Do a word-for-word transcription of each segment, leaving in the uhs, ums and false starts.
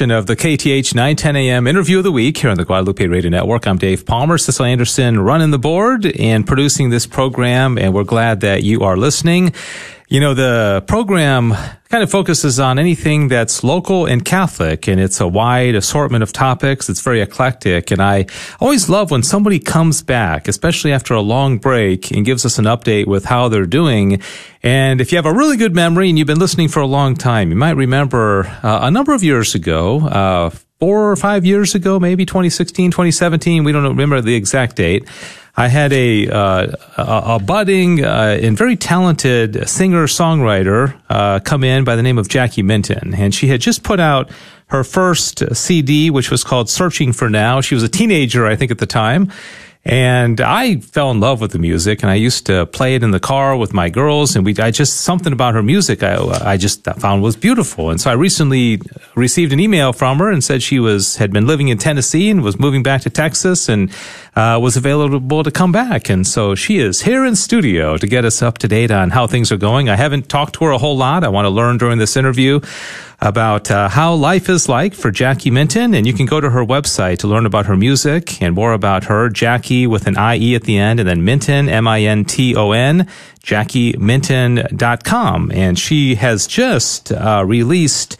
Of the K T H nine ten a.m. Interview of the Week here on the Guadalupe Radio Network. I'm Dave Palmer. Cecily Anderson running the board and producing this program, and we're glad that you are listening. You know, the program kind of focuses on anything that's local and Catholic, and it's a wide assortment of topics. It's very eclectic, and I always love when somebody comes back, especially after a long break, and gives us an update with how they're doing. And if you have a really good memory and you've been listening for a long time, you might remember uh, a number of years ago, uh four or five years ago, maybe twenty sixteen, twenty seventeen, we don't remember the exact date, I had a, uh, a, a budding uh, and very talented singer-songwriter uh, come in by the name of Jackie Minton. And she had just put out her first C D, which was called Searching for Now. She was a teenager, I think, at the time. And I fell in love with the music, and I used to play it in the car with my girls. And we, I just, something about her music I, I just found was beautiful. And so I recently received an email from her and said she was, had been living in Tennessee and was moving back to Texas and, uh, was available to come back. And so she is here in studio to get us up to date on how things are going. I haven't talked to her a whole lot. I want to learn during this interview about uh, how life is like for Jackie Minton, and you can go to her website to learn about her music and more about her, Jackie with an I E at the end, and then Minton, M I N T O N, Jackie Minton dot com. And she has just uh, released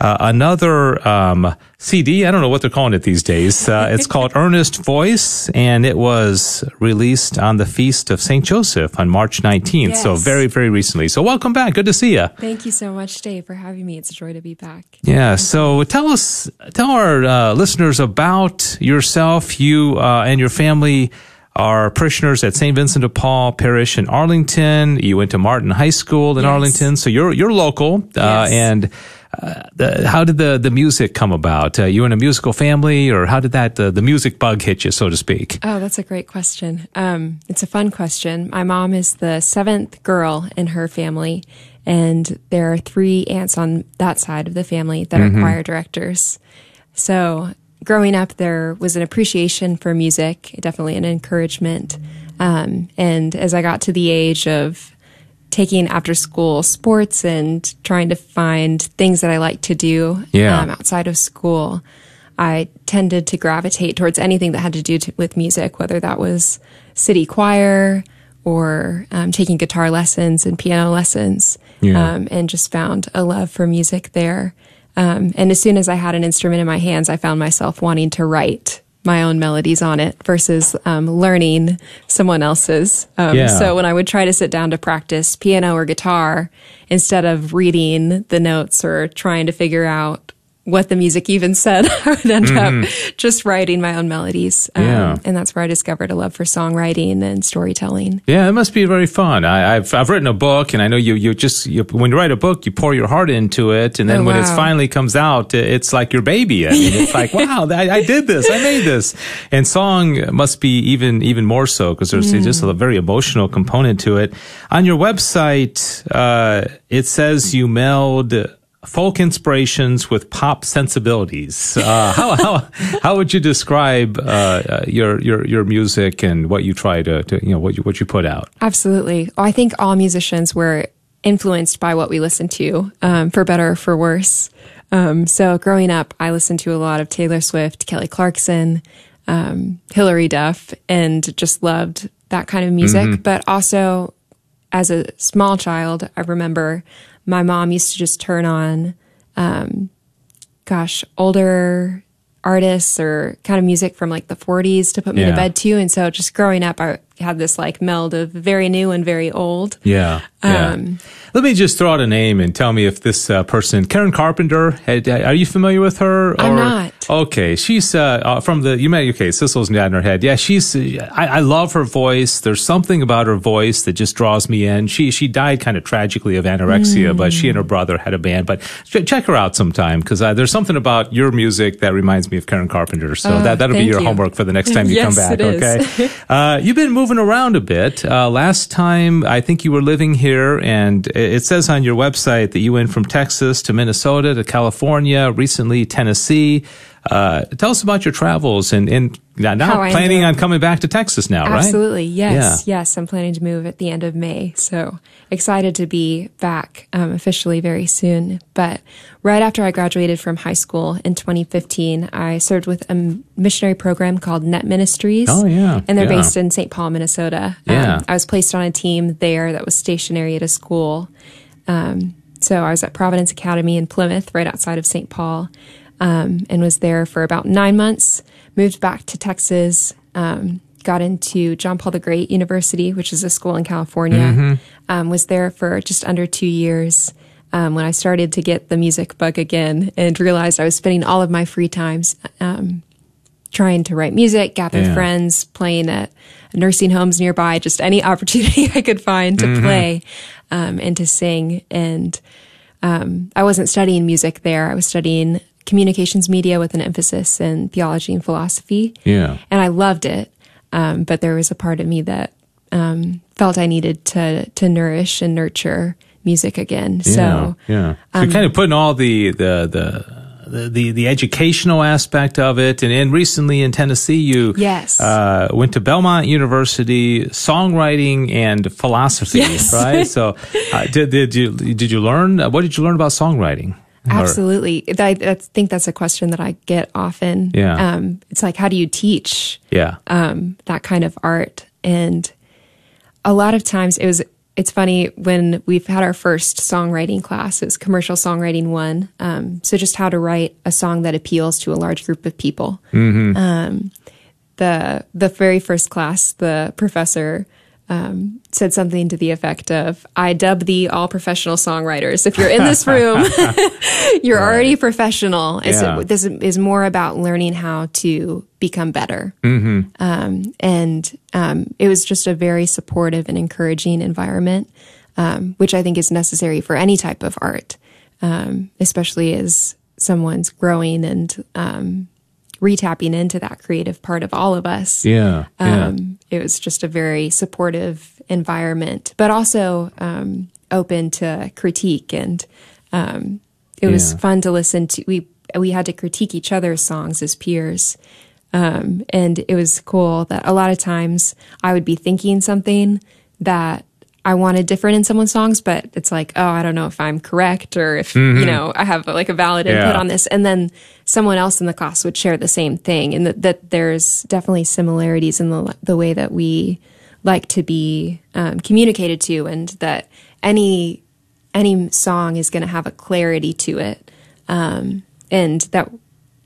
uh, another um, C D. I don't know what they're calling it these days. Uh, it's called Earnest Voice, and it was released on the Feast of Saint Joseph on March nineteenth, yes. So very, very recently. So welcome back. Good to see you. Thank you so much, Dave, for having me. It's a joy to be back. Yeah, Thank so you. tell us, tell our uh, listeners about yourself. You uh, and your family are parishioners at Saint Vincent de Paul Parish in Arlington. You went to Martin High School in yes. Arlington, so you're you're local, uh, yes. and Uh, the, how did the, the music come about? Uh, you in a musical family, or how did that uh, the music bug hit you, so to speak? Oh, that's a great question. Um, it's a fun question. My mom is the seventh girl in her family, and there are three aunts on that side of the family that mm-hmm. are choir directors. So growing up, there was an appreciation for music, definitely an encouragement. Um, and as I got to the age of taking after school sports and trying to find things that I like to do yeah. um, outside of school, I tended to gravitate towards anything that had to do to, with music, whether that was city choir or um, taking guitar lessons and piano lessons, yeah. um, and just found a love for music there. Um, and as soon as I had an instrument in my hands, I found myself wanting to write my own melodies on it versus um, learning someone else's. Um, yeah. So when I would try to sit down to practice piano or guitar, instead of reading the notes or trying to figure out what the music even said, I would end mm-hmm. up just writing my own melodies. Um, yeah. And that's where I discovered a love for songwriting and storytelling. Yeah, it must be very fun. I, I've I've written a book, and I know you you just, you, when you write a book, you pour your heart into it, and then oh, when wow. it finally comes out, it's like your baby. I mean, it's like, wow, I, I did this, I made this. And song must be even, even more so, because there's mm. just a very emotional component to it. On your website, uh, it says you meld folk inspirations with pop sensibilities. Uh, how, how, how would you describe, uh, your, your, your music and what you try to, to, you know, what you, what you put out? Absolutely. I think all musicians were influenced by what we listened to, um, for better or for worse. Um, so growing up, I listened to a lot of Taylor Swift, Kelly Clarkson, um, Hilary Duff, and just loved that kind of music. Mm-hmm. But also as a small child, I remember my mom used to just turn on, um, gosh, older artists or kind of music from like the forties to put me yeah. to bed too. And so just growing up, I had this like meld of very new and very old. Yeah. Um, yeah. Let me just throw out a name and tell me if this uh, person, Karen Carpenter, had, are you familiar with her? Or? I'm not. Okay. She's uh, from the, you may, okay, Cecil's nodding her head. Yeah, she's, I, I love her voice. There's something about her voice that just draws me in. She she died kind of tragically of anorexia, mm. but she and her brother had a band. But ch- check her out sometime, because uh, there's something about your music that reminds me of Karen Carpenter. So uh, that, that'll be your you. homework for the next time you yes, come back, okay? uh, you've been moving around a bit. Uh, last time, I think you were living here, and it says on your website that you went from Texas to Minnesota to California, recently Tennessee. Uh, tell us about your travels and, and now how planning on coming back to Texas now, Absolutely, right? Absolutely, yes, yeah. yes. I'm planning to move at the end of May, so excited to be back um, officially very soon. But right after I graduated from high school in twenty fifteen, I served with a missionary program called Net Ministries. Oh, yeah. And they're yeah. based in Saint Paul, Minnesota. Yeah. Um, I was placed on a team there that was stationary at a school. Um, so I was at Providence Academy in Plymouth, right outside of Saint Paul, um, and was there for about nine months. Moved back to Texas, um, got into John Paul the Great University, which is a school in California, mm-hmm. um, was there for just under two years um, when I started to get the music bug again and realized I was spending all of my free times um, trying to write music, gathering yeah. friends, playing at nursing homes nearby, just any opportunity I could find to mm-hmm. play um, and to sing. And um, I wasn't studying music there. I was studying communications media with an emphasis in theology and philosophy. Yeah. And I loved it. Um, but there was a part of me that um, felt I needed to to nourish and nurture music again. Yeah, so yeah. So um, you're kind of putting all the the the The, the the educational aspect of it, and, and recently in Tennessee, you yes. uh, went to Belmont University, songwriting and philosophy, yes. right? So, uh, did did you did you learn? What did you learn about songwriting? Absolutely, or, I, I think that's a question that I get often. Yeah, um, it's like, how do you teach? Yeah, um, that kind of art, and a lot of times it was. It's funny, when we've had our first songwriting class, it was commercial songwriting one. Um, so just how to write a song that appeals to a large group of people. Mm-hmm. Um, the the very first class, the professor um, said something to the effect of, "I dub thee all professional songwriters. If you're in this room, you're right. already professional." And yeah. so this is more about learning how to become better. Mm-hmm. Um, and um, it was just a very supportive and encouraging environment, um, which I think is necessary for any type of art, um, especially as someone's growing and um, retapping into that creative part of all of us. Yeah, um, yeah. It was just a very supportive environment, but also um, open to critique. And um, it yeah. was fun to listen to. We we had to critique each other's songs as peers. Um, and it was cool that a lot of times I would be thinking something that I wanted different in someone's songs, but it's like, oh, I don't know if I'm correct or if, mm-hmm. you know, I have like a valid input yeah. on this. And then someone else in the class would share the same thing, and that, that there's definitely similarities in the, the way that we like to be um, communicated to, and that any any song is going to have a clarity to it, um, and that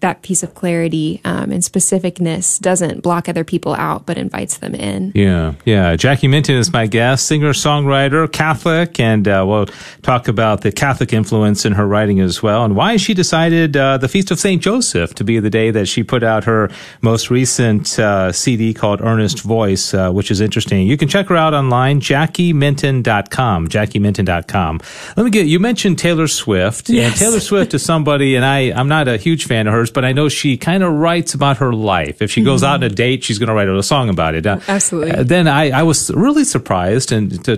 that piece of clarity um, and specificness doesn't block other people out, but invites them in. Yeah, yeah. Jackie Minton is my guest, singer-songwriter, Catholic, and uh, we'll talk about the Catholic influence in her writing as well, and why she decided uh, the Feast of Saint Joseph to be the day that she put out her most recent uh, C D called Earnest Voice, uh, which is interesting. You can check her out online, Jackie Minton dot com, Jackie Minton dot com. Let me get, you mentioned Taylor Swift, yes. and Taylor Swift is somebody, and I, I'm not a huge fan of hers, but I know she kind of writes about her life. If she goes mm-hmm. out on a date, she's going to write a song about it. Uh, Absolutely. Uh, then I, I was really surprised, and to,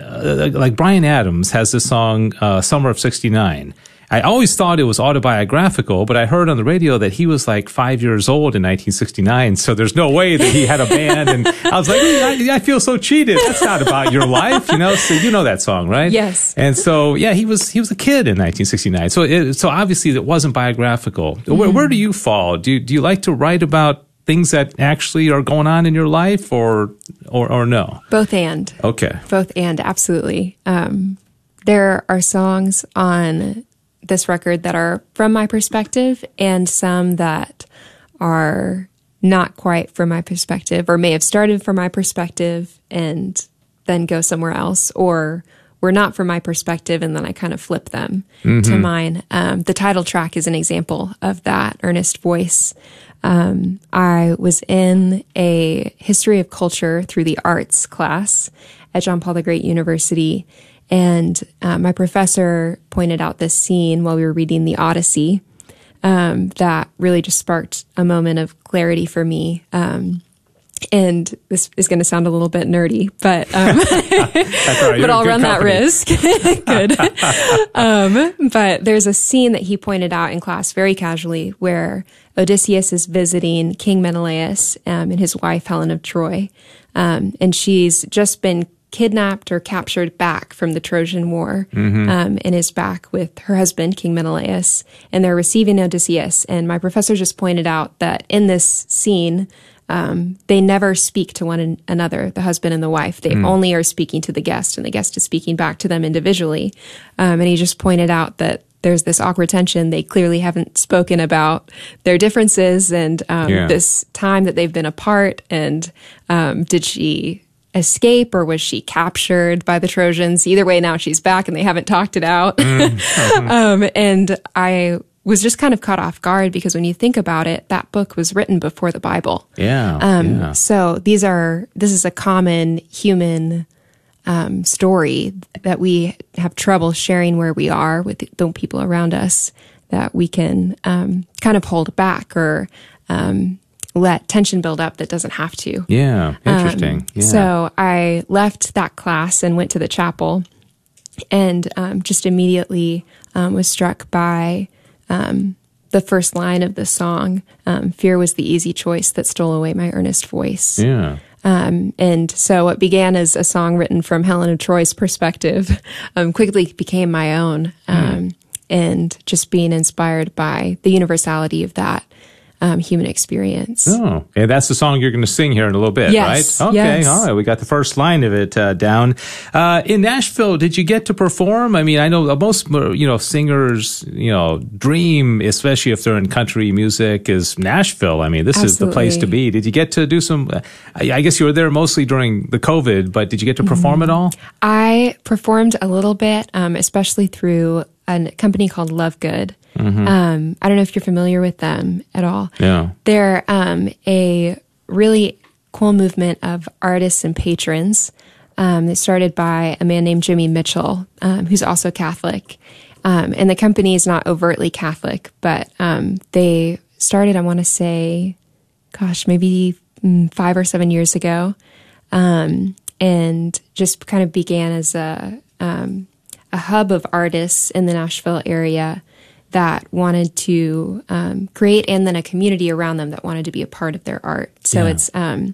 uh, like Bryan Adams has this song, uh, Summer of sixty-nine. I always thought it was autobiographical, but I heard on the radio that he was like five years old in nineteen sixty-nine, so there's no way that he had a band. And I was like, I, I feel so cheated. That's not about your life, you know? So you know that song, right? Yes. And so, yeah, he was he was a kid in nineteen sixty-nine. So it, so obviously it wasn't biographical. Mm-hmm. Where, where do you fall? Do, do you like to write about things that actually are going on in your life, or, or, or no? Both and. Okay. Both and, absolutely. Um, there are songs on this record that are from my perspective, and some that are not quite from my perspective, or may have started from my perspective and then go somewhere else, or were not from my perspective and then I kind of flip them mm-hmm. to mine. Um, the title track is an example of that, Earnest Voice. Um, I was in a history of culture through the arts class at John Paul the Great University, and uh, my professor pointed out this scene while we were reading the Odyssey um, that really just sparked a moment of clarity for me. Um, And this is going to sound a little bit nerdy, but um, right, but I'll run company. that risk. Good. um, but there's a scene that he pointed out in class very casually where Odysseus is visiting King Menelaus um, and his wife, Helen of Troy. Um, and she's just been kidnapped or captured back from the Trojan War mm-hmm. um, and is back with her husband, King Menelaus. And they're receiving Odysseus. And my professor just pointed out that in this scene, Um, they never speak to one another, the husband and the wife. They mm. only are speaking to the guest, and the guest is speaking back to them individually. Um, and he just pointed out that there's this awkward tension. They clearly haven't spoken about their differences and um, yeah. this time that they've been apart. And um, did she escape or was she captured by the Trojans? Either way, now she's back and they haven't talked it out. Mm. Mm-hmm. um, and I... was just kind of caught off guard because when you think about it, that book was written before the Bible. Yeah. Um, yeah. So these are, this is a common human um, story that we have trouble sharing where we are with the people around us, that we can um, kind of hold back or um, let tension build up that doesn't have to. Yeah. Interesting. Um, yeah. So I left that class and went to the chapel and um, just immediately um, was struck by Um, the first line of the song, um, fear was the easy choice that stole away my earnest voice. Yeah. Um, and so what began as a song written from Helen of Troy's perspective um, quickly became my own. Um, mm. And just being inspired by the universality of that um, human experience. Oh, and that's the song you're going to sing here in a little bit, yes, right? Okay, yes. All right. We got the first line of it uh, down. Uh, in Nashville, did you get to perform? I mean, I know most, you know, singers, you know, dream, especially if they're in country music, is Nashville. I mean, this Absolutely. Is the place to be. Did you get to do some, I guess you were there mostly during the COVID, but did you get to perform mm-hmm. at all? I performed a little bit, um, especially through a company called Love Good. Mm-hmm. Um, I don't know if you're familiar with them at all. Yeah. They're um, a really cool movement of artists and patrons. Um, they started by a man named Jimmy Mitchell, um, who's also Catholic. Um, and the company is not overtly Catholic, but um, they started, I want to say, gosh, maybe five or seven years ago. Um, and just kind of began as a, um, a hub of artists in the Nashville area that wanted to um, create, and then a community around them that wanted to be a part of their art. So yeah. it's um,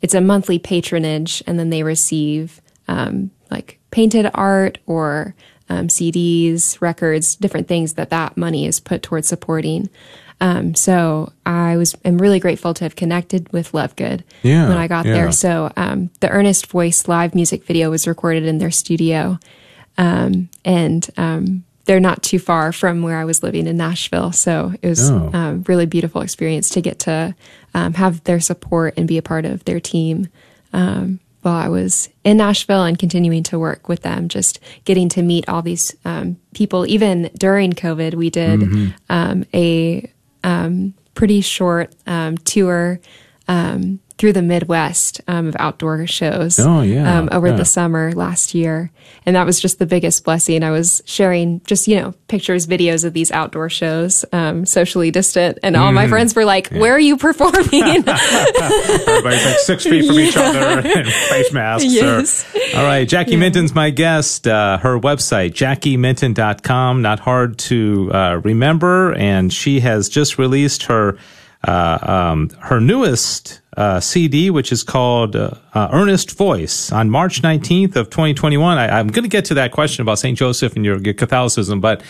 it's a monthly patronage, and then they receive um, like painted art or um, C Ds, records, different things that that money is put towards supporting. Um, so I was am really grateful to have connected with Love Good yeah, when I got yeah. there. So um, the Earnest Voice live music video was recorded in their studio, um, and um, they're not too far from where I was living in Nashville. So it was oh. a really beautiful experience to get to um, have their support and be a part of their team um, while I was in Nashville and continuing to work with them, just getting to meet all these um, people. Even during COVID, we did mm-hmm. um, a um, pretty short um, tour um, through the Midwest um, of outdoor shows oh, yeah, um, over yeah. the summer last year. And that was just the biggest blessing. I was sharing just, you know, pictures, videos of these outdoor shows, um, socially distant. And all mm. my friends were like, yeah. where are you performing? Everybody's like six feet from yeah. each other in face masks. Yes. Or, all right. Jackie yeah. Minton's my guest. Uh, her website, jackie minton dot com, not hard to uh, remember. And she has just released her Uh, um, her newest uh, C D, which is called uh, uh, Earnest Voice, on March nineteenth of twenty twenty-one. I, I'm going to get to that question about Saint Joseph and your, your Catholicism, but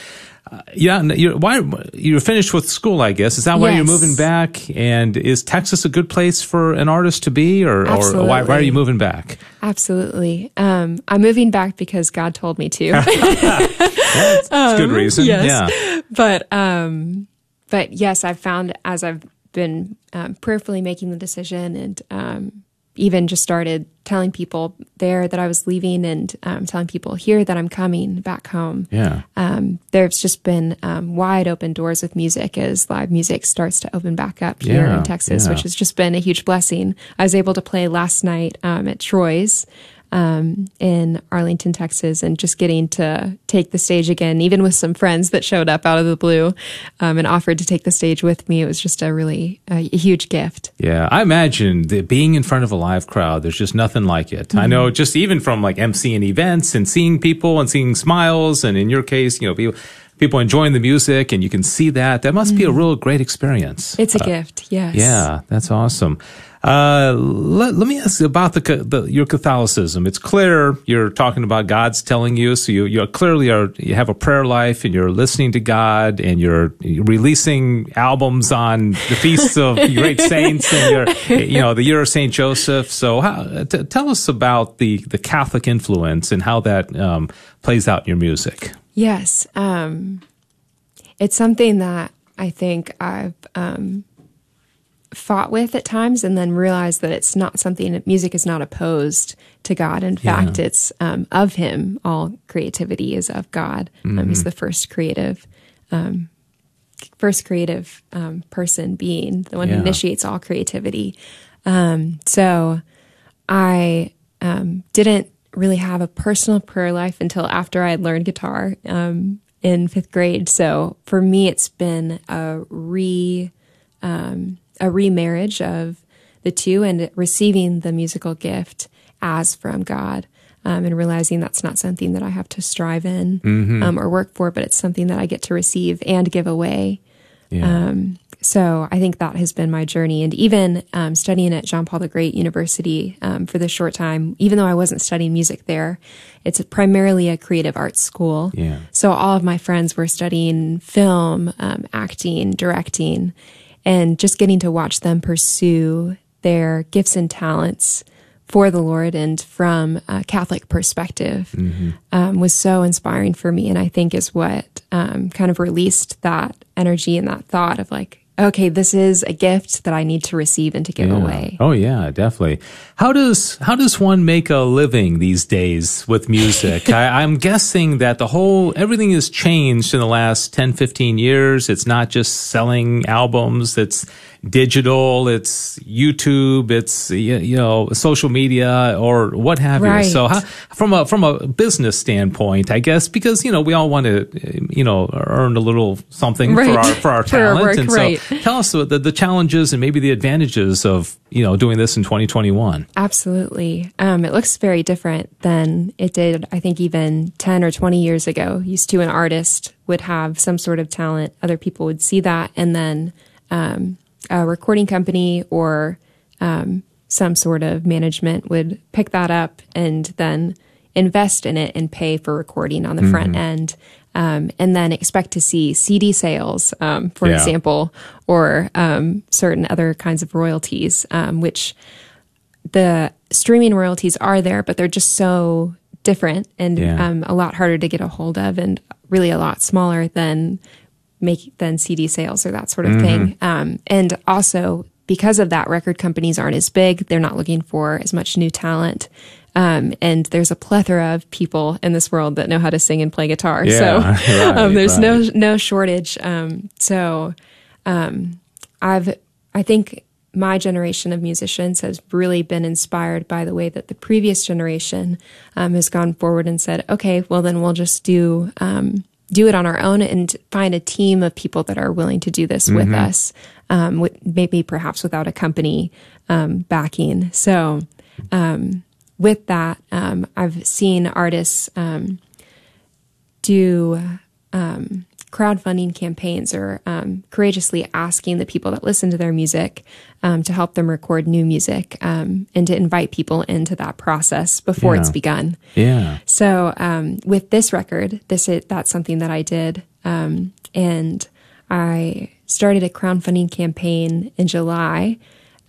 uh, yeah, you're, why you're finished with school, I guess. Is that why yes. you're moving back? And is Texas a good place for an artist to be, or, or why, why are you moving back? Absolutely. Um, I'm moving back because God told me to. Well, that's um, a good reason. Yes. Yeah, but um, but yes, I've found as I've been um, prayerfully making the decision, and um, even just started telling people there that I was leaving, and um, telling people here that I'm coming back home. Yeah, um, there's just been um, wide open doors with music as live music starts to open back up here yeah, in Texas, yeah. which has just been a huge blessing. I was able to play last night um, at Troy's um, in Arlington, Texas, and just getting to take the stage again, even with some friends that showed up out of the blue um, and offered to take the stage with me. It was just a really a huge gift. Yeah, I imagine that being in front of a live crowd, there's just nothing like it. Mm-hmm. I know, just even from like emceeing events and seeing people and seeing smiles, and in your case, you know, people... People enjoying the music, and you can see that. That must be a real great experience. It's a uh, gift, yes. Yeah, that's awesome. Uh, let, let me ask you about the, the your Catholicism. It's clear you're talking about God's telling you, so you you clearly are. You have a prayer life, and you're listening to God, and you're releasing albums on the feasts of great saints, and your you know the year of Saint Joseph. So, how, t- tell us about the the Catholic influence and how that um, plays out in your music. Yes. Um, it's something that I think I've um, fought with at times, and then realized that it's not something, music is not opposed to God. In yeah. fact, it's um, of Him. All creativity is of God. Mm-hmm. Um, he's the first creative, um, first creative um, person being, the one yeah. who initiates all creativity. Um, so I um, didn't really have a personal prayer life until after I had learned guitar um, in fifth grade. So for me, it's been a re um, a remarriage of the two, and receiving the musical gift as from God, um, and realizing that's not something that I have to strive in mm-hmm. um, or work for, but it's something that I get to receive and give away. Yeah. Um, so I think that has been my journey. And even um, studying at John Paul the Great University um, for the short time, even though I wasn't studying music there, it's primarily a creative arts school. Yeah. So all of my friends were studying film, um, acting, directing, and just getting to watch them pursue their gifts and talents for the Lord and from a Catholic perspective mm-hmm. um, was so inspiring for me. And I think is what um, kind of released that energy and that thought of like, okay, this is a gift that I need to receive and to give yeah. away. Oh yeah, definitely. How does how does one make a living these days with music? I, I'm guessing that the whole everything has changed in the last ten, fifteen years. It's not just selling albums. It's digital. It's YouTube. It's you, you know social media or what have right. you. So how, from a from a business standpoint, I guess, because you know we all want to you know earn a little something right. for our for our talent. For our work, and so right. tell us the, the challenges and maybe the advantages of you know doing this in twenty twenty-one. Absolutely. Um, it looks very different than it did, I think, even ten or twenty years ago. Used to, an artist would have some sort of talent. Other people would see that, and then um, a recording company or um, some sort of management would pick that up and then invest in it and pay for recording on the mm-hmm. front end. Um, and then expect to see C D sales, um, for yeah. example, or um, certain other kinds of royalties, um, which the streaming royalties are there, but they're just so different and yeah. um, a lot harder to get a hold of, and really a lot smaller than make than C D sales or that sort of mm-hmm. thing. Um, and also because of that, record companies aren't as big; they're not looking for as much new talent. Um, and there's a plethora of people in this world that know how to sing and play guitar. Yeah, so right, um, there's right. no no shortage. Um, so um, I've I think my generation of musicians has really been inspired by the way that the previous generation um, has gone forward and said, okay, well then we'll just do um, do it on our own and find a team of people that are willing to do this mm-hmm. with us, um, with, maybe perhaps without a company um, backing. So. Um, With that, um, I've seen artists um, do um, crowdfunding campaigns or um, courageously asking the people that listen to their music um, to help them record new music um, and to invite people into that process before yeah. it's begun. Yeah. So um, with this record, this is, that's something that I did, um, and I started a crowdfunding campaign in July,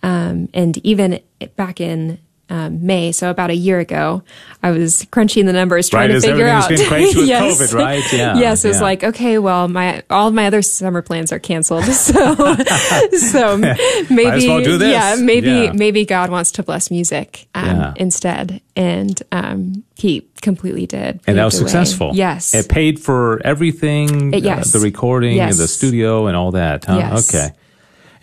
um, and even back in Um, May, so about a year ago, I was crunching the numbers trying right, to figure out. Been crazy with yes. COVID, right? Yeah. Yes, it was yeah. like, okay, well, my all of my other summer plans are canceled, so so maybe might as well do this. yeah, maybe yeah. maybe God wants to bless music um, yeah. instead, and um, He completely did, and that was away. successful. Yes, it paid for everything. It, yes. uh, the recording, yes. and the studio, and all that. Huh? Yes. Okay.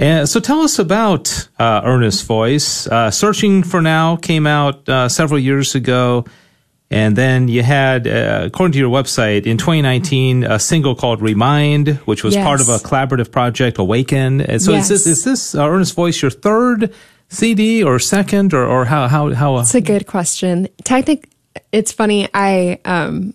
And so tell us about uh, Earnest Voice. Uh, Searching for Now came out uh, several years ago. And then you had, uh, according to your website, in twenty nineteen, a single called Remind, which was yes. part of a collaborative project, Awaken. And so yes. is this, is this uh, Earnest Voice your third C D or second, or, or how, how, how? Uh, it's a good question. Technic, it's funny. I, um,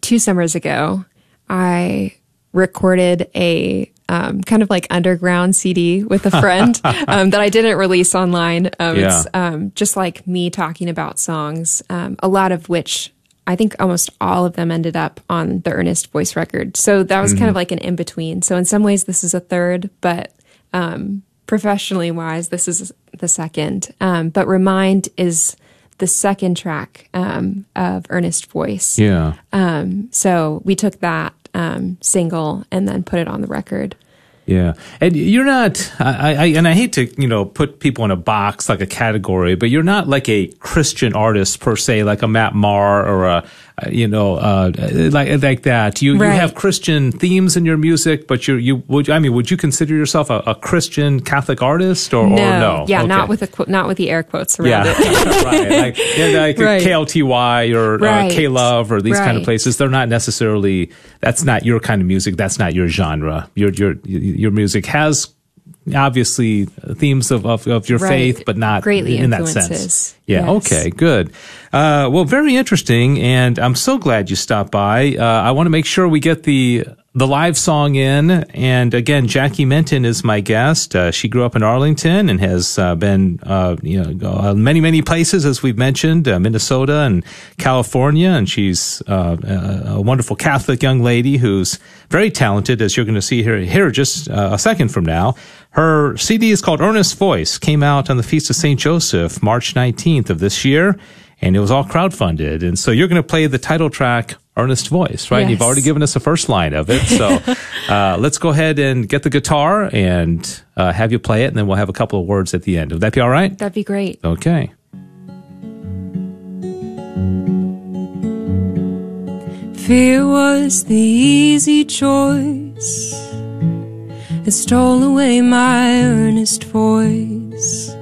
two summers ago, I recorded a, um, kind of like underground C D with a friend, um, that I didn't release online. Um, yeah. It's, um, just like me talking about songs, um, a lot of which I think almost all of them ended up on the Earnest Voice record. So that was mm-hmm. kind of like an in-between. So in some ways this is a third, but, um, professionally wise, this is the second. Um, but Remind is the second track, um, of Earnest Voice. Yeah. Um, so we took that, um, single and then put it on the record. Yeah. And you're not, I, I, and I hate to, you know, put people in a box, like a category, but you're not like a Christian artist per se, like a Matt Maher or a, you know, uh, like, like that. You, right. you have Christian themes in your music, but you, you would, I mean, would you consider yourself a, a Christian Catholic artist or no? Or no? Yeah. Okay. Not with the, not with the air quotes around yeah. it. right. Like, yeah, like right. K L T Y or right. uh, K-Love or these right. kind of places. They're not necessarily, that's not your kind of music. That's not your genre. Your, your, your Your music has obviously themes of, of, of your right. faith, but not greatly in influences. That sense. Yeah. Yes. Okay. Good. Uh, well, very interesting. And I'm so glad you stopped by. Uh, I want to make sure we get the, the live song in. And again, Jackie Minton is my guest. Uh, she grew up in Arlington and has uh, been, uh, you know, many, many places, as we've mentioned, uh, Minnesota and California. And she's uh, a wonderful Catholic young lady who's very talented, as you're going to see here, here just uh, a second from now. Her C D is called Earnest Voice, came out on the Feast of Saint Joseph, March nineteenth of this year. And it was all crowdfunded. And so you're going to play the title track, Earnest Voice, right? Yes. You've already given us a first line of it. So uh, let's go ahead and get the guitar and uh, have you play it. And then we'll have a couple of words at the end. Would that be all right? That'd be great. Okay. Fear was the easy choice. It stole away my earnest voice.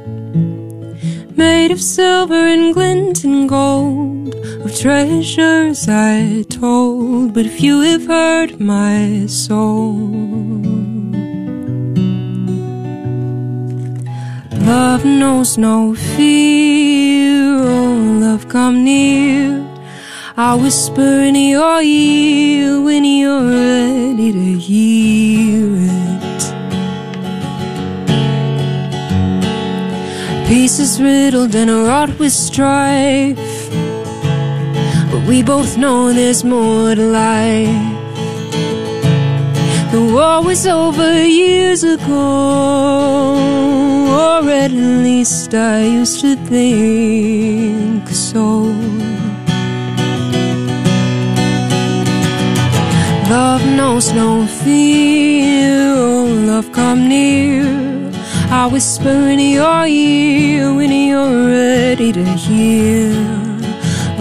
Made of silver and glint and gold, of treasures I told, but few have heard my soul. Love knows no fear, oh love come near, I whisper in your ear when you're ready to hear it. Peace is riddled and wrought with strife, but we both know there's more to life. The war was over years ago, or at least I used to think so. Love knows no fear, oh love come near, I whisper in your ear when you're ready to hear.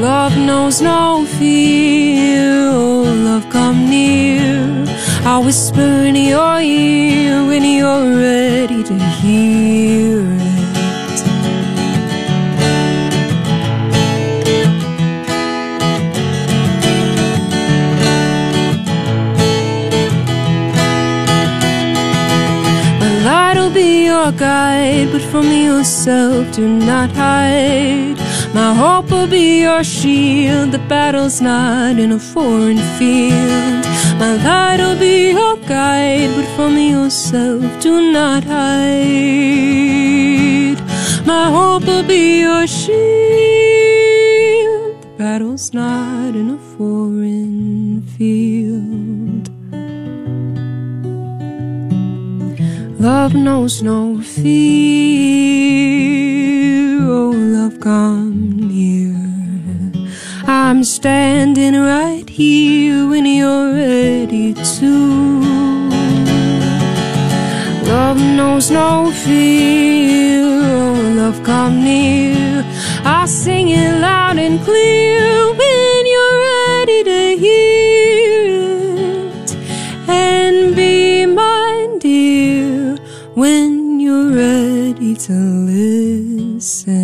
Love knows no fear, oh love come near, I whisper in your ear when you're ready to hear it. My light'll be your guide, but from yourself do not hide. My hope will be your shield, the battle's not in a foreign field. My light will be your guide, but from yourself do not hide. My hope will be your shield, the battle's not in a foreign field. Love knows no fear, oh love come near, I'm standing right here when you're ready to. Love knows no fear, oh love come near, I sing it loud and clear when you're ready to hear it. And be mine dear, when you're ready to listen.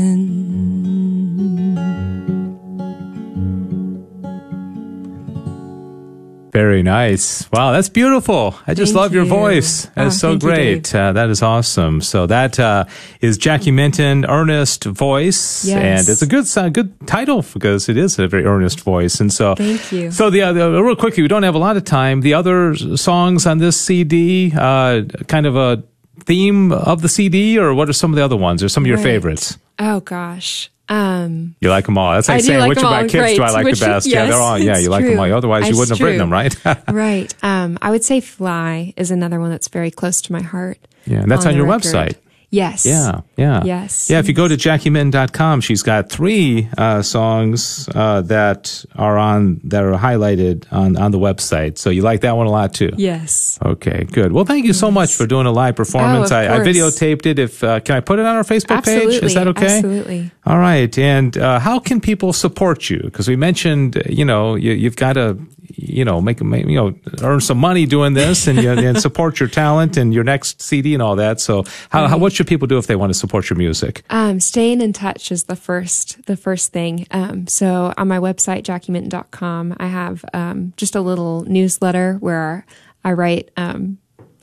Very nice. Wow, that's beautiful. I just thank love you. Your voice. That's oh, so great. You, uh, that is awesome. So that uh, is Jackie Minton, Earnest Voice. Yes. And it's a good uh, good title because it is a very earnest voice. And so, thank you. So the, uh, the real quickly, we don't have a lot of time. The other songs on this C D, uh, kind of a theme of the C D, or what are some of the other ones, or some of your right. favorites? Oh gosh, um, you like them all. That's like I saying like which of my kids great. Do I like which, the best? Yes, yeah, they're all. Yeah, you true. Like them all. Otherwise, it's you wouldn't true. Have written them, right? Right. Um, I would say "Fly" is another one that's very close to my heart. Yeah, and that's on, on your record. Website. Yes. Yeah, yeah. Yes. Yeah, if you go to Jackie Minton dot com, she's got three uh, songs uh, that are on that are highlighted on, on the website. So you like that one a lot, too? Yes. Okay, good. Well, thank you yes. so much for doing a live performance. Oh, of I, I videotaped it. If uh, can I put it on our Facebook absolutely. Page? Is that okay? Absolutely. All right. And uh, how can people support you? Because we mentioned, you know, you, you've got to... you know, make, make you know, earn some money doing this and, and support your talent and your next C D and all that. So how, right. how, what should people do if they want to support your music? Um, staying in touch is the first, the first thing. Um, so on my website, Jackie Minton dot com, I have, um, just a little newsletter where I write, um,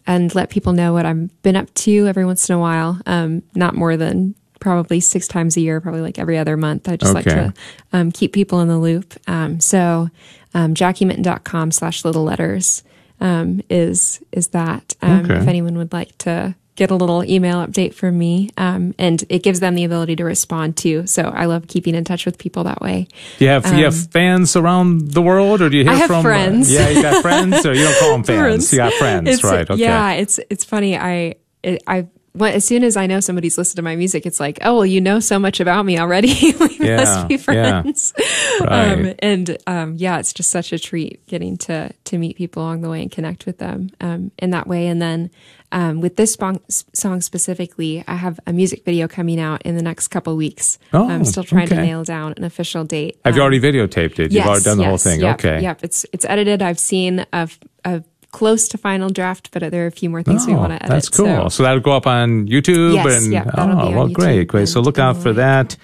and let people know what I've been up to every once in a while. Um, not more than probably six times a year, probably like every other month. I just okay. like to, um, keep people in the loop. Um, so, Um, Jackie Minton dot com slash little letters um, is is that um, okay. if anyone would like to get a little email update from me, um, and it gives them the ability to respond too. So I love keeping in touch with people that way. Do you have um, you have fans around the world, or do you hear I have from friends? Uh, yeah, you got friends, or you don't call them fans. Friends. You got friends, it's, right? Okay. Yeah, it's it's funny. I it, I. Well, as soon as I know somebody's listened to my music, it's like, oh, well, you know so much about me already. We yeah, must be friends. Yeah. Right. Um, and um, yeah, it's just such a treat getting to to meet people along the way and connect with them um, in that way. And then um, with this song, song specifically, I have a music video coming out in the next couple weeks. Oh, I'm still trying okay. to nail down an official date. Have um, you already videotaped it? Yes, You've already done the yes, whole thing. Yep, okay. Yep. It's, it's edited. I've seen a... a close to final draft, but there are a few more things oh, we want to edit. That's cool. So, so that'll go up on YouTube. Yes, and, yeah, that'll oh, be on well, YouTube great, great. So look out for that.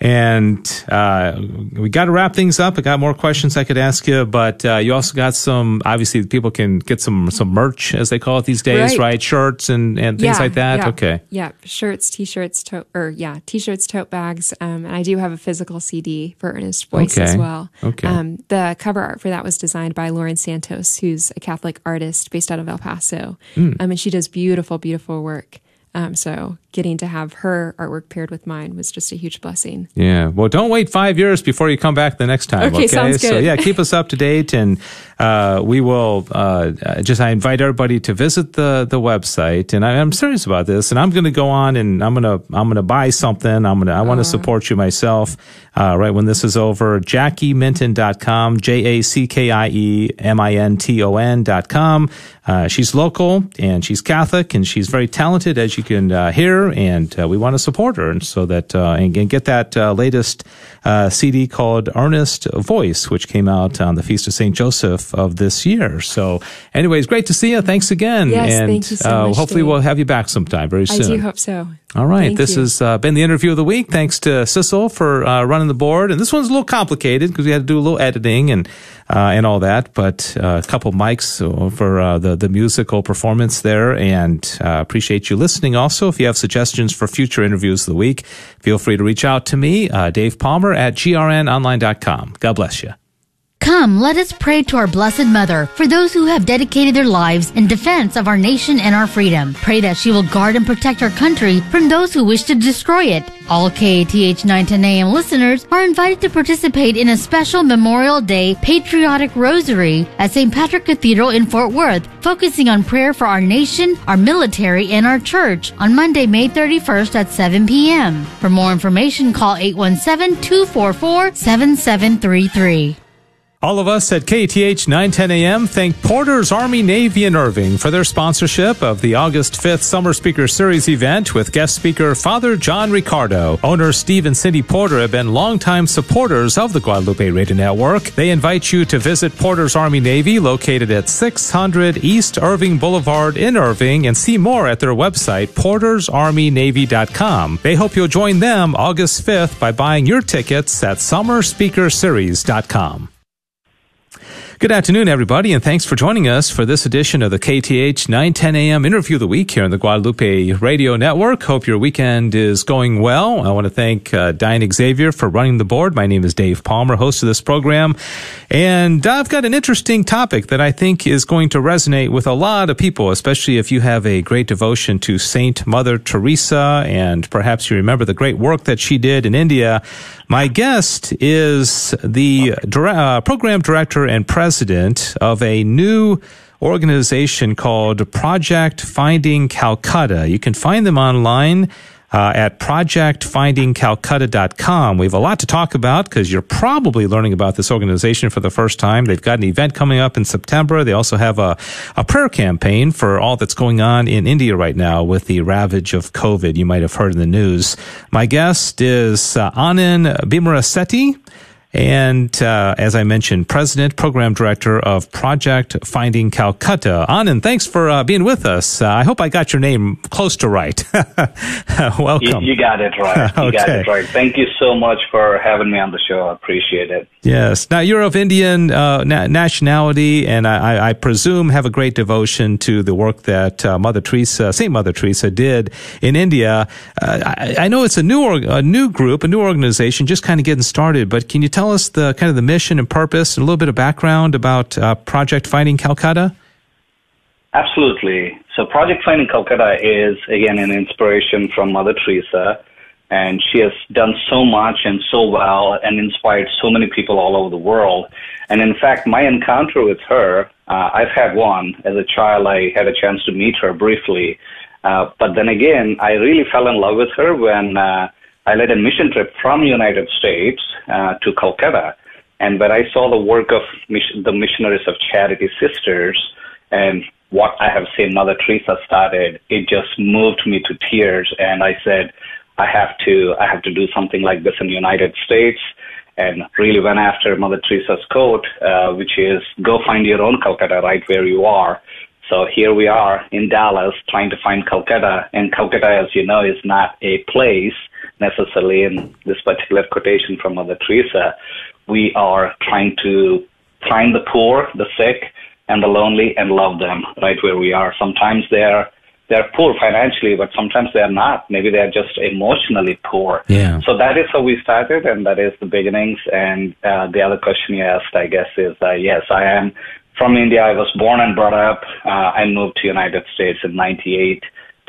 And uh, we got to wrap things up. I got more questions I could ask you, but uh, you also got some. Obviously, people can get some some merch, as they call it these days, right? right? Shirts and, and things yeah, like that. Yeah. Okay. Yeah, shirts, t-shirts, tote, or yeah, t-shirts, tote bags. Um, and I do have a physical C D for Earnest Voice okay. as well. Okay. Um, the cover art for that was designed by Lauren Santos, who's a Catholic artist based out of El Paso. Mm. Um, and she does beautiful, beautiful work. Um, so getting to have her artwork paired with mine was just a huge blessing. Yeah. Well, don't wait five years before you come back the next time. Okay, okay? Sounds good. So yeah, keep us up to date, and uh, we will uh, just, I invite everybody to visit the, the website, and I, I'm serious about this, and I'm going to go on and I'm going to, I'm going to buy something. I'm going to, I want to uh, support you myself. Uh, right when this is over, Jackie Minton dot com, J A C K I E M I N T O N dot com. Uh, she's local and she's Catholic and she's very talented, as you can uh, hear, and uh, we want to support her, and so that uh, and, and get that uh, latest uh, C D called Earnest Voice, which came out on the Feast of Saint Joseph of this year. So, anyways, great to see you. Thanks again, yes, and thank you so uh, much, hopefully Dave. We'll have you back sometime very soon. I do hope so. All right, thank this you. Has uh, been the interview of the week. Thanks to Sissel for uh, running the board, and this one's a little complicated because we had to do a little editing and uh, and all that, but uh, a couple mics for uh, the. the musical performance there, and uh, appreciate you listening. Also, if you have suggestions for future interviews of the week, feel free to reach out to me, uh, Dave Palmer at G R N online dot com. God bless you. Come, let us pray to our Blessed Mother for those who have dedicated their lives in defense of our nation and our freedom. Pray that she will guard and protect our country from those who wish to destroy it. All K A T H nine ten A M listeners are invited to participate in a special Memorial Day Patriotic Rosary at Saint Patrick Cathedral in Fort Worth, focusing on prayer for our nation, our military, and our church on Monday, May thirty-first at seven p m For more information, call eight one seven, two four four, seven seven three three. All of us at K T H nine ten a m thank Porter's Army, Navy, and Irving for their sponsorship of the August fifth Summer Speaker Series event with guest speaker Father John Ricardo. Owners Steve and Cindy Porter have been longtime supporters of the Guadalupe Radio Network. They invite you to visit Porter's Army, Navy, located at six hundred East Irving Boulevard in Irving, and see more at their website, porters army navy dot com. They hope you'll join them August fifth by buying your tickets at summer speaker series dot com. Good afternoon, everybody, and thanks for joining us for this edition of the K T H nine ten a m Interview of the Week here on the Guadalupe Radio Network. Hope your weekend is going well. I want to thank uh, Diane Xavier for running the board. My name is Dave Palmer, host of this program. And I've got an interesting topic that I think is going to resonate with a lot of people, especially if you have a great devotion to Saint Mother Teresa, and perhaps you remember the great work that she did in India. My guest is the uh, program director and president President of a new organization called Project Finding Calcutta. You can find them online uh, at project finding calcutta dot com. We have a lot to talk about because you're probably learning about this organization for the first time. They've got an event coming up in September. They also have a, a prayer campaign for all that's going on in India right now with the ravage of COVID. You might have heard in the news. My guest is uh, Anand Bhimarasetti. And uh, as I mentioned, President, Program Director of Project Finding Calcutta. Anand, thanks for uh, being with us. Uh, I hope I got your name close to right. Welcome. You, you got it right. You okay. got it right. Thank you so much for having me on the show. I appreciate it. Yes. Now, you're of Indian uh, na- nationality, and I, I presume have a great devotion to the work that uh, Mother Teresa, Saint Mother Teresa, did in India. Uh, I, I know it's a new, org- a new group, a new organization, just kind of getting started, but can you tell us the kind of the mission and purpose and a little bit of background about uh, Project Finding Calcutta? Absolutely. So Project Finding Calcutta is, again, an inspiration from Mother Teresa, and she has done so much and so well and inspired so many people all over the world. And in fact, my encounter with her, uh, I've had one. As a child, I had a chance to meet her briefly. Uh, but then again, I really fell in love with her when uh, I led a mission trip from United States uh, to Calcutta, and when I saw the work of mission, the Missionaries of Charity sisters and what I have seen Mother Teresa started, it just moved me to tears, and I said, I have to, I have to do something like this in the United States, and really went after Mother Teresa's quote, uh, which is, go find your own Calcutta right where you are. So here we are in Dallas trying to find Calcutta, and Calcutta, as you know, is not a place necessarily in this particular quotation from Mother Teresa. We are trying to find the poor, the sick, and the lonely and love them right where we are. Sometimes they are they're poor financially, but sometimes they are not. Maybe they are just emotionally poor. Yeah. So that is how we started, and that is the beginnings. And uh, the other question you asked, I guess, is, uh, yes, I am from India. I was born and brought up. Uh, I moved to the United States in ninety-eight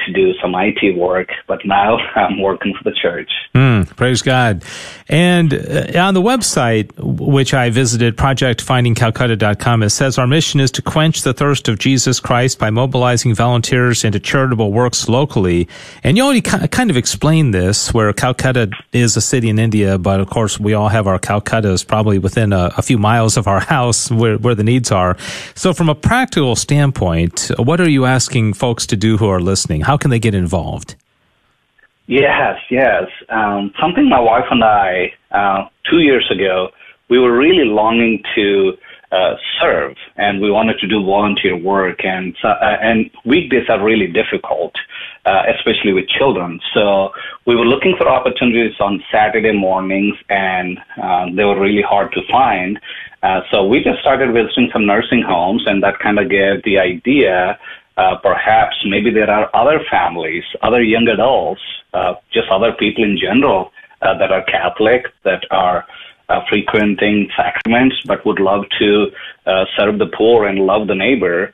to do some I T work, but now I'm working for the church. Mm, praise God. And on the website, which I visited, project finding calcutta dot com, it says, our mission is to quench the thirst of Jesus Christ by mobilizing volunteers into charitable works locally. And you already kind of explained this, where Calcutta is a city in India, but of course we all have our Calcuttas probably within a, a few miles of our house where, where the needs are. So from a practical standpoint, what are you asking folks to do who are listening? How can they get involved? Yes, yes. Um, something my wife and I, uh, two years ago, we were really longing to uh, serve, and we wanted to do volunteer work. And uh, and weekdays are really difficult, uh, especially with children. So we were looking for opportunities on Saturday mornings, and uh, they were really hard to find. Uh, so we just started visiting some nursing homes, and that kind of gave the idea. Uh, perhaps maybe there are other families, other young adults, uh, just other people in general uh, that are Catholic, that are uh, frequenting sacraments, but would love to uh, serve the poor and love the neighbor.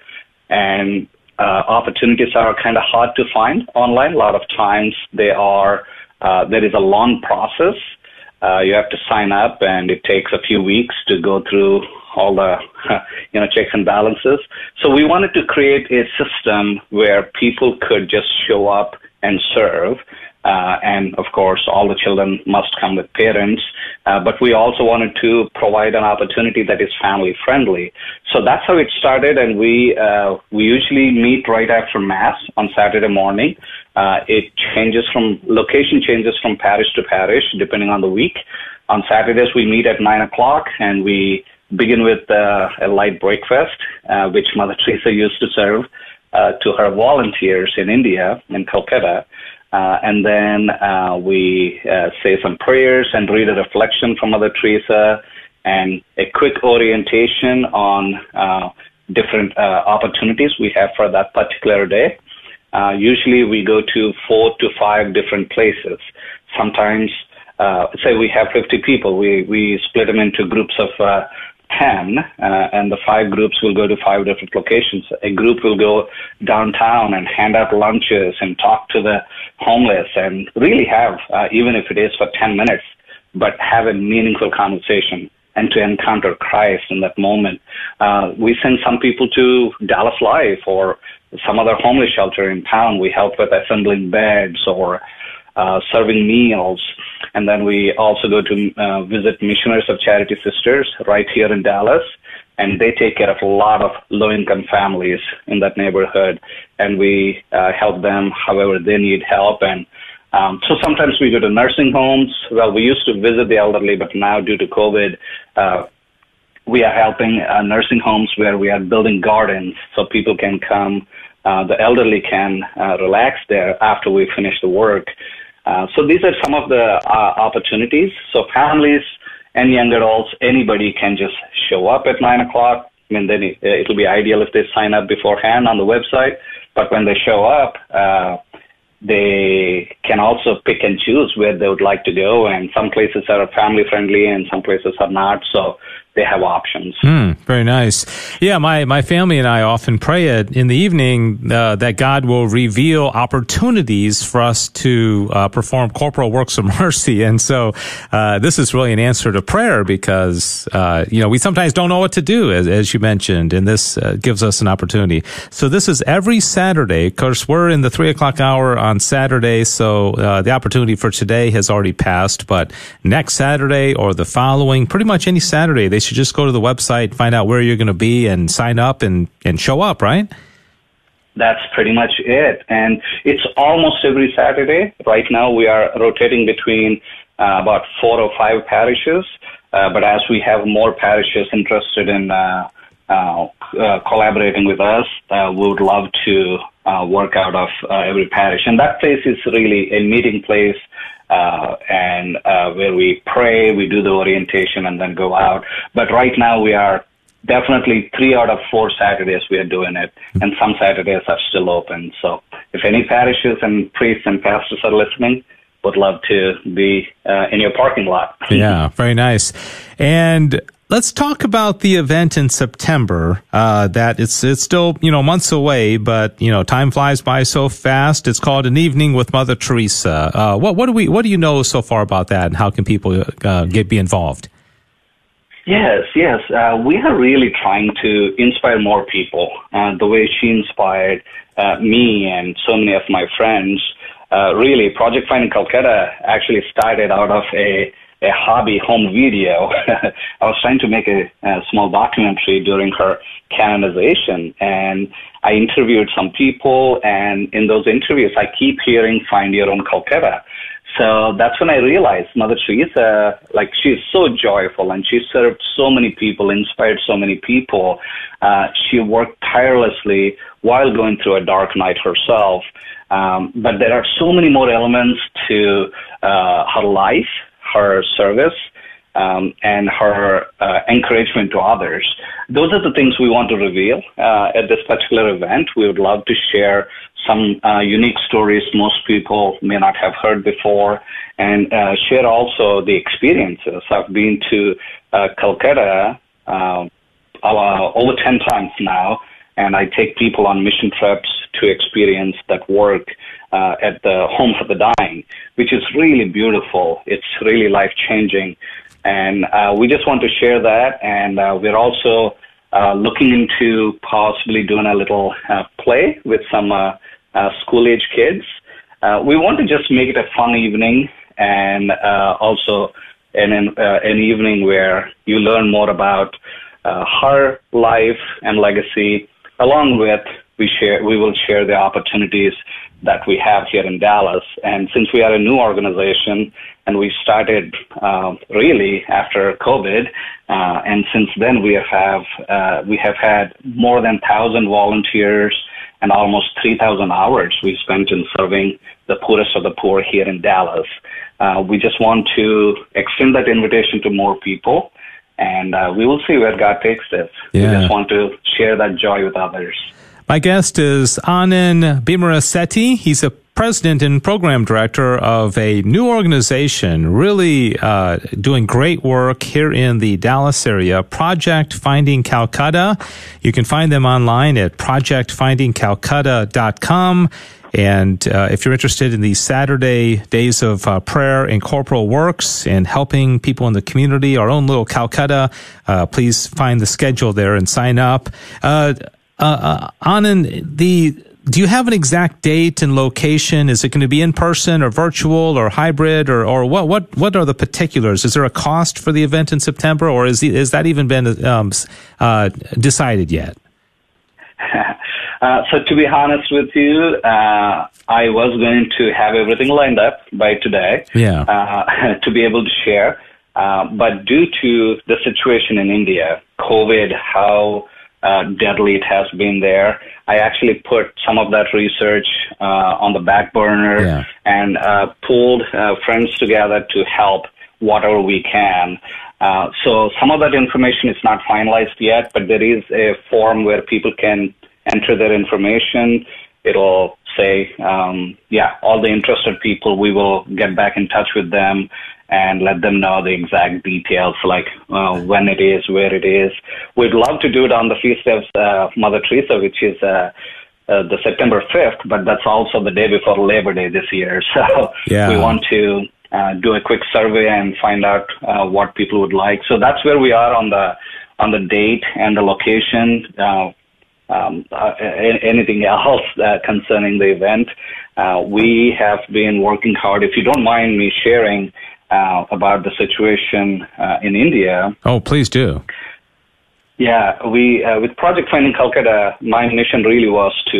And uh, opportunities are kind of hard to find online. A lot of times they are, uh, there is a long process. Uh, you have to sign up, and it takes a few weeks to go through all the you know checks and balances. So we wanted to create a system where people could just show up and serve. Uh, and, of course, all the children must come with parents. Uh, but we also wanted to provide an opportunity that is family-friendly. So that's how it started, and we uh, we usually meet right after Mass on Saturday morning. Uh, it changes from, location changes from parish to parish, depending on the week. On Saturdays, we meet at nine o'clock, and we begin with uh, a light breakfast, uh, which Mother Teresa used to serve uh, to her volunteers in India, in Calcutta. Uh, and then uh, we uh, say some prayers and read a reflection from Mother Teresa and a quick orientation on uh, different uh, opportunities we have for that particular day. Uh, usually we go to four to five different places. Sometimes, uh, say we have fifty people, we, we split them into groups of uh, ten, uh, and the five groups will go to five different locations. A group will go downtown and hand out lunches and talk to the homeless and really have, uh, even if it is for ten minutes, but have a meaningful conversation and to encounter Christ in that moment. Uh, we send some people to Dallas Life or some other homeless shelter in town. We help with assembling beds or uh, serving meals. And then we also go to uh, visit Missionaries of Charity Sisters right here in Dallas, and they take care of a lot of low-income families in that neighborhood, and we uh, help them however they need help. And um, so sometimes we go to nursing homes. Well, we used to visit the elderly, but now due to COVID, uh, we are helping uh, nursing homes where we are building gardens so people can come, uh, the elderly can uh, relax there after we finish the work. Uh, so these are some of the uh, opportunities. So families and young adults, anybody can just show up at nine o'clock. I mean, then it, it'll be ideal if they sign up beforehand on the website. But when they show up, uh, they can also pick and choose where they would like to go. And some places are family-friendly and some places are not. So they have options. Mm, very nice. Yeah, my, my family and I often pray it in the evening uh, that God will reveal opportunities for us to uh, perform corporal works of mercy. And so uh, this is really an answer to prayer because, uh, you know, we sometimes don't know what to do, as, as you mentioned, and this uh, gives us an opportunity. So this is every Saturday. Of course, we're in the three o'clock hour on Saturday, so uh, the opportunity for today has already passed. But next Saturday or the following, pretty much any Saturday, they should just go to the website, find out where you're going to be, and sign up and, and show up, right? That's pretty much it. And it's almost every Saturday. Right now we are rotating between uh, about four or five parishes, uh, but as we have more parishes interested in uh, uh, uh, collaborating with us, uh, we would love to uh, work out of uh, every parish. And that place is really a meeting place. Uh, and uh, where we pray, we do the orientation, and then go out. But right now we are definitely three out of four Saturdays we are doing it, and some Saturdays are still open. So if any parishes and priests and pastors are listening, would love to be uh, in your parking lot. Yeah, very nice. And let's talk about the event in September. Uh, that it's it's still, you know, months away, but you know, time flies by so fast. It's called An Evening with Mother Teresa. Uh, what what do we what do you know so far about that, and how can people uh, get be involved? Yes, yes, uh, we are really trying to inspire more people. Uh, the way she inspired uh, me and so many of my friends. Uh, really, Project Finding Calcutta actually started out of a a hobby home video. I was trying to make a, a small documentary during her canonization, and I interviewed some people, and in those interviews, I keep hearing, find your own Calcutta. So that's when I realized Mother Teresa, like, she's so joyful, and she served so many people, inspired so many people. Uh, she worked tirelessly while going through a dark night herself. Um, but there are so many more elements to uh, her life, her service, um, and her uh, encouragement to others. Those are the things we want to reveal uh, at this particular event. We would love to share some uh, unique stories most people may not have heard before, and uh, share also the experiences. I've been to uh, Calcutta uh, over ten times now, and I take people on mission trips to experience that work uh, at the Home for the Dying, which is really beautiful. It's really life-changing. And uh, we just want to share that. And uh, we're also uh, looking into possibly doing a little uh, play with some uh, uh, school-age kids. Uh, we want to just make it a fun evening, and uh, also an, uh, an evening where you learn more about uh, her life and legacy, along with we share, we will share the opportunities that we have here in Dallas. And since we are a new organization, and we started uh, really after COVID, uh, and since then we have uh, we have had more than one thousand volunteers and almost three thousand hours we spent in serving the poorest of the poor here in Dallas. Uh, we just want to extend that invitation to more people, and uh, we will see where God takes this. Yeah. We just want to share that joy with others. My guest is Anand Bhimarasetti. He's a president and program director of a new organization, really uh, doing great work here in the Dallas area, Project Finding Calcutta. You can find them online at project finding calcutta dot com. And uh, if you're interested in the Saturday days of uh, prayer and corporal works and helping people in the community, our own little Calcutta, uh, please find the schedule there and sign up. Uh, Uh, uh, Anand, the, do you have an exact date and location? Is it going to be in person or virtual or hybrid, or, or what, what, what are the particulars? Is there a cost for the event in September, or is, is that even been um, uh, decided yet? uh, so to be honest with you, uh, I was going to have everything lined up by today yeah. uh, to be able to share. Uh, but due to the situation in India, COVID, how Uh, deadly it has been there. I actually put some of that research uh, on the back burner yeah. and uh, pulled uh, friends together to help whatever we can. Uh, so some of that information is not finalized yet, but there is a form where people can enter their information. It'll say, um, yeah, all the interested people, we will get back in touch with them and let them know the exact details, like uh, when it is, where it is. We'd love to do it on the Feast of uh, Mother Teresa, which is uh, uh, the September fifth, but that's also the day before Labor Day this year. So yeah. we want to uh, do a quick survey and find out uh, what people would like. So that's where we are on the on the date and the location. Uh, Um, uh, anything else uh, concerning the event. Uh, we have been working hard. If you don't mind me sharing uh, about the situation uh, in India. Oh, please do. Yeah, we uh, with Project Finding Calcutta, my mission really was to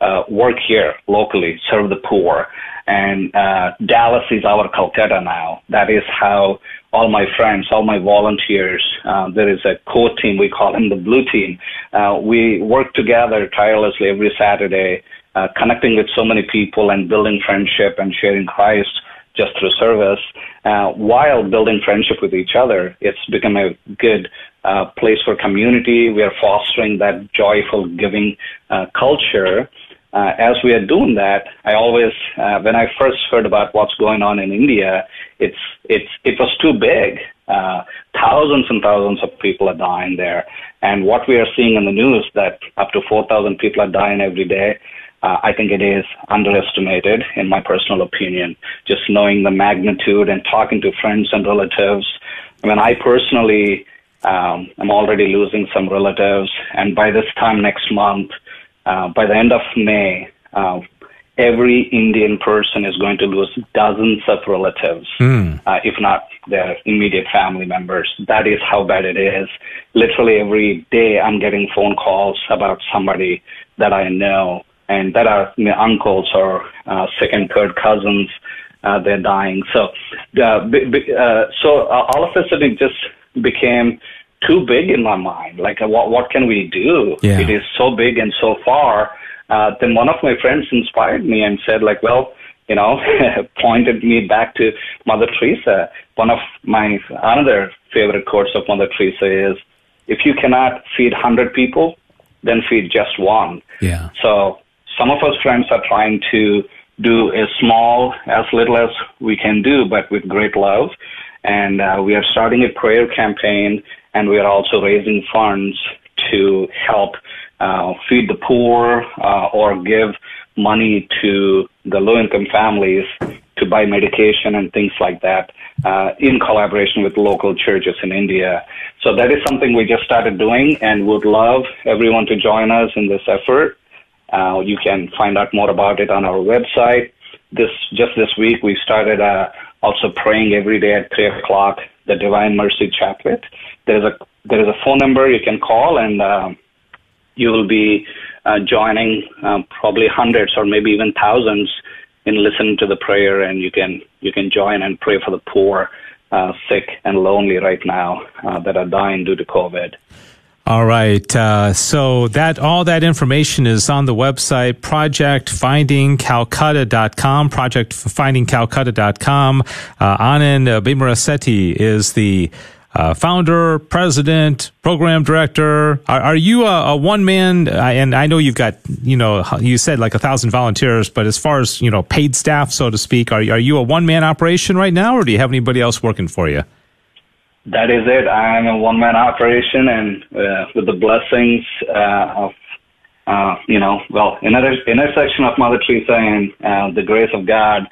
uh, work here locally, serve the poor. And uh, Dallas is our Calcutta now. That is how all my friends, all my volunteers, uh, there is a core team, we call them the blue team. Uh, we work together tirelessly every Saturday, uh, connecting with so many people and building friendship and sharing Christ just through service, uh, while building friendship with each other. It's become a good uh, place for community. We are fostering that joyful giving uh, culture. Uh, as we are doing that, I always, uh, when I first heard about what's going on in India, it's it's it was too big. Uh, thousands and thousands of people are dying there, and what we are seeing in the news that up to four thousand people are dying every day. Uh, I think it is underestimated, in my personal opinion. Just knowing the magnitude and talking to friends and relatives. I mean, I personally um, am already losing some relatives, and by this time next month. Uh, by the end of May, uh, every Indian person is going to lose dozens of relatives, mm. uh, if not their immediate family members. That is how bad it is. Literally every day I'm getting phone calls about somebody that I know, and that are my uncles or uh, second, third cousins. Uh, they're dying. So, uh, b- b- uh, so uh, all of a sudden it just became too big in my mind. Like, what, what can we do? Yeah. It is so big and so far. Uh, then one of my friends inspired me and said, like, well, you know, pointed me back to Mother Teresa. One of my another favorite quotes of Mother Teresa is, if you cannot feed one hundred people, then feed just one. Yeah. So some of us friends are trying to do as small, as little as we can do, but with great love. And uh, we are starting a prayer campaign, and we are also raising funds to help uh, feed the poor uh, or give money to the low-income families to buy medication and things like that uh, in collaboration with local churches in India. So that is something we just started doing, and would love everyone to join us in this effort. Uh, you can find out more about it on our website. this just this week we started uh, also praying every day at three o'clock the Divine Mercy Chaplet. There is a there is a phone number you can call, and uh, you will be uh, joining uh, probably hundreds or maybe even thousands in listening to the prayer, and you can you can join and pray for the poor, uh, sick, and lonely right now uh, that are dying due to COVID. All right. Uh, so that all that information is on the website, project finding calcutta dot com, project finding calcutta dot com. Uh, Anand Bhimarasetti is the uh, founder, president, program director. Are, are you a, a one-man, and I know you've got, you know, you said like a thousand volunteers, but as far as, you know, paid staff, so to speak, are, are you a one-man operation right now, or do you have anybody else working for you? That is it. I'm a one-man operation, and uh, with the blessings uh, of, uh, you know, well, another intersection of Mother Teresa and uh, the grace of God,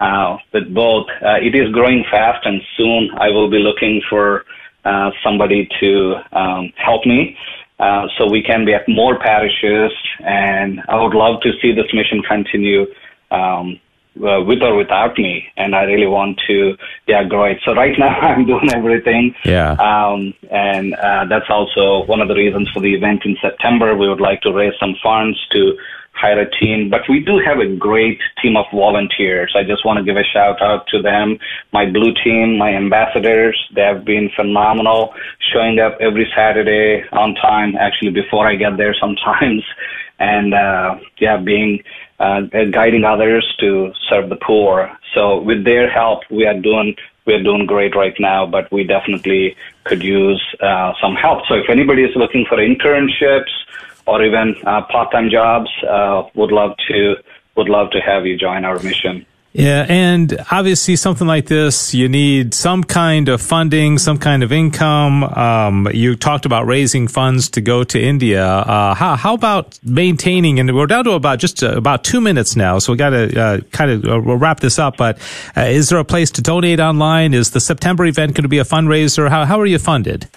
uh, with both, uh, it is growing fast, and soon I will be looking for uh, somebody to um, help me uh, so we can be at more parishes, and I would love to see this mission continue um Uh, with or without me, and I really want to yeah grow it. So right now I'm doing everything, yeah um and uh, that's also one of the reasons for the event in September. We would like to raise some funds to hire a team, but we do have a great team of volunteers. I just want to give a shout out to them. My blue team, my ambassadors, they have been phenomenal, showing up every Saturday on time, actually before I get there sometimes, and uh yeah being Uh, guiding others to serve the poor. So with their help, we are doing we are doing great right now, but we definitely could use uh, some help. So if anybody is looking for internships or even uh, part-time jobs, uh, would love to would love to have you join our mission. Yeah, and obviously something like this, you need some kind of funding, some kind of income. Um, you talked about raising funds to go to India. Uh, how, how about maintaining? And we're down to about just uh, about two minutes now, so we got to uh, kind of uh, we'll wrap this up. But uh, is there a place to donate online? Is the September event going to be a fundraiser? How how are you funded?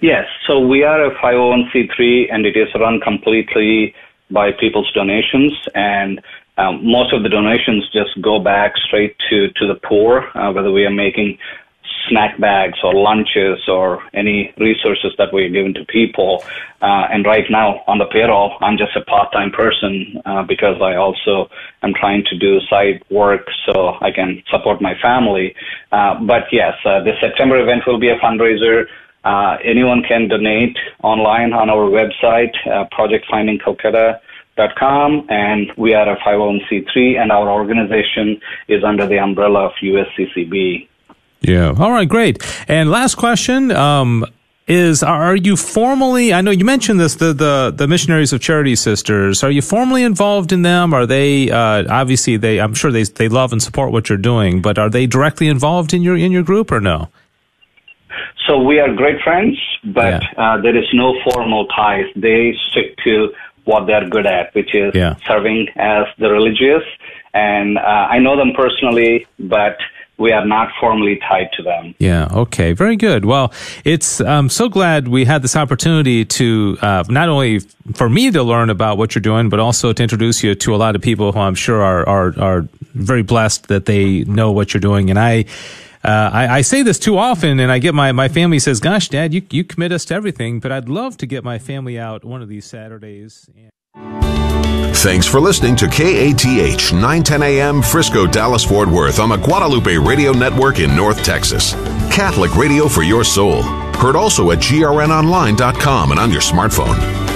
Yes, so we are a five oh one c three, and it is run completely by people's donations, and Um, most of the donations just go back straight to, to the poor, uh, whether we are making snack bags or lunches or any resources that we're giving to people. Uh, and right now on the payroll, I'm just a part-time person uh, because I also am trying to do side work so I can support my family. Uh, but yes, uh, the September event will be a fundraiser. Uh, anyone can donate online on our website, uh, Project Finding Calcutta. Dot com, and we are a five oh one c three, and our organization is under the umbrella of U S C C B. Yeah. All right, great. And last question um, is, are you formally, I know you mentioned this, the, the, the Missionaries of Charity Sisters, are you formally involved in them? Are they, uh, obviously, they? I'm sure they they love and support what you're doing, but are they directly involved in your in your group or no? So we are great friends, but yeah. uh, there is no formal ties. They stick to what they're good at, which is yeah. serving as the religious. And uh, I know them personally, but we are not formally tied to them. Yeah, okay, very good. Well, it's I'm so glad we had this opportunity to uh, not only for me to learn about what you're doing, but also to introduce you to a lot of people who I'm sure are are, are very blessed that they know what you're doing. And I Uh, I, I say this too often, and I get my, my family says, gosh, Dad, you, you commit us to everything, but I'd love to get my family out one of these Saturdays. Thanks for listening to K A T H, nine ten a m, Frisco, Dallas-Fort Worth on the Guadalupe Radio Network in North Texas. Catholic radio for your soul. Heard also at G R N online dot com and on your smartphone.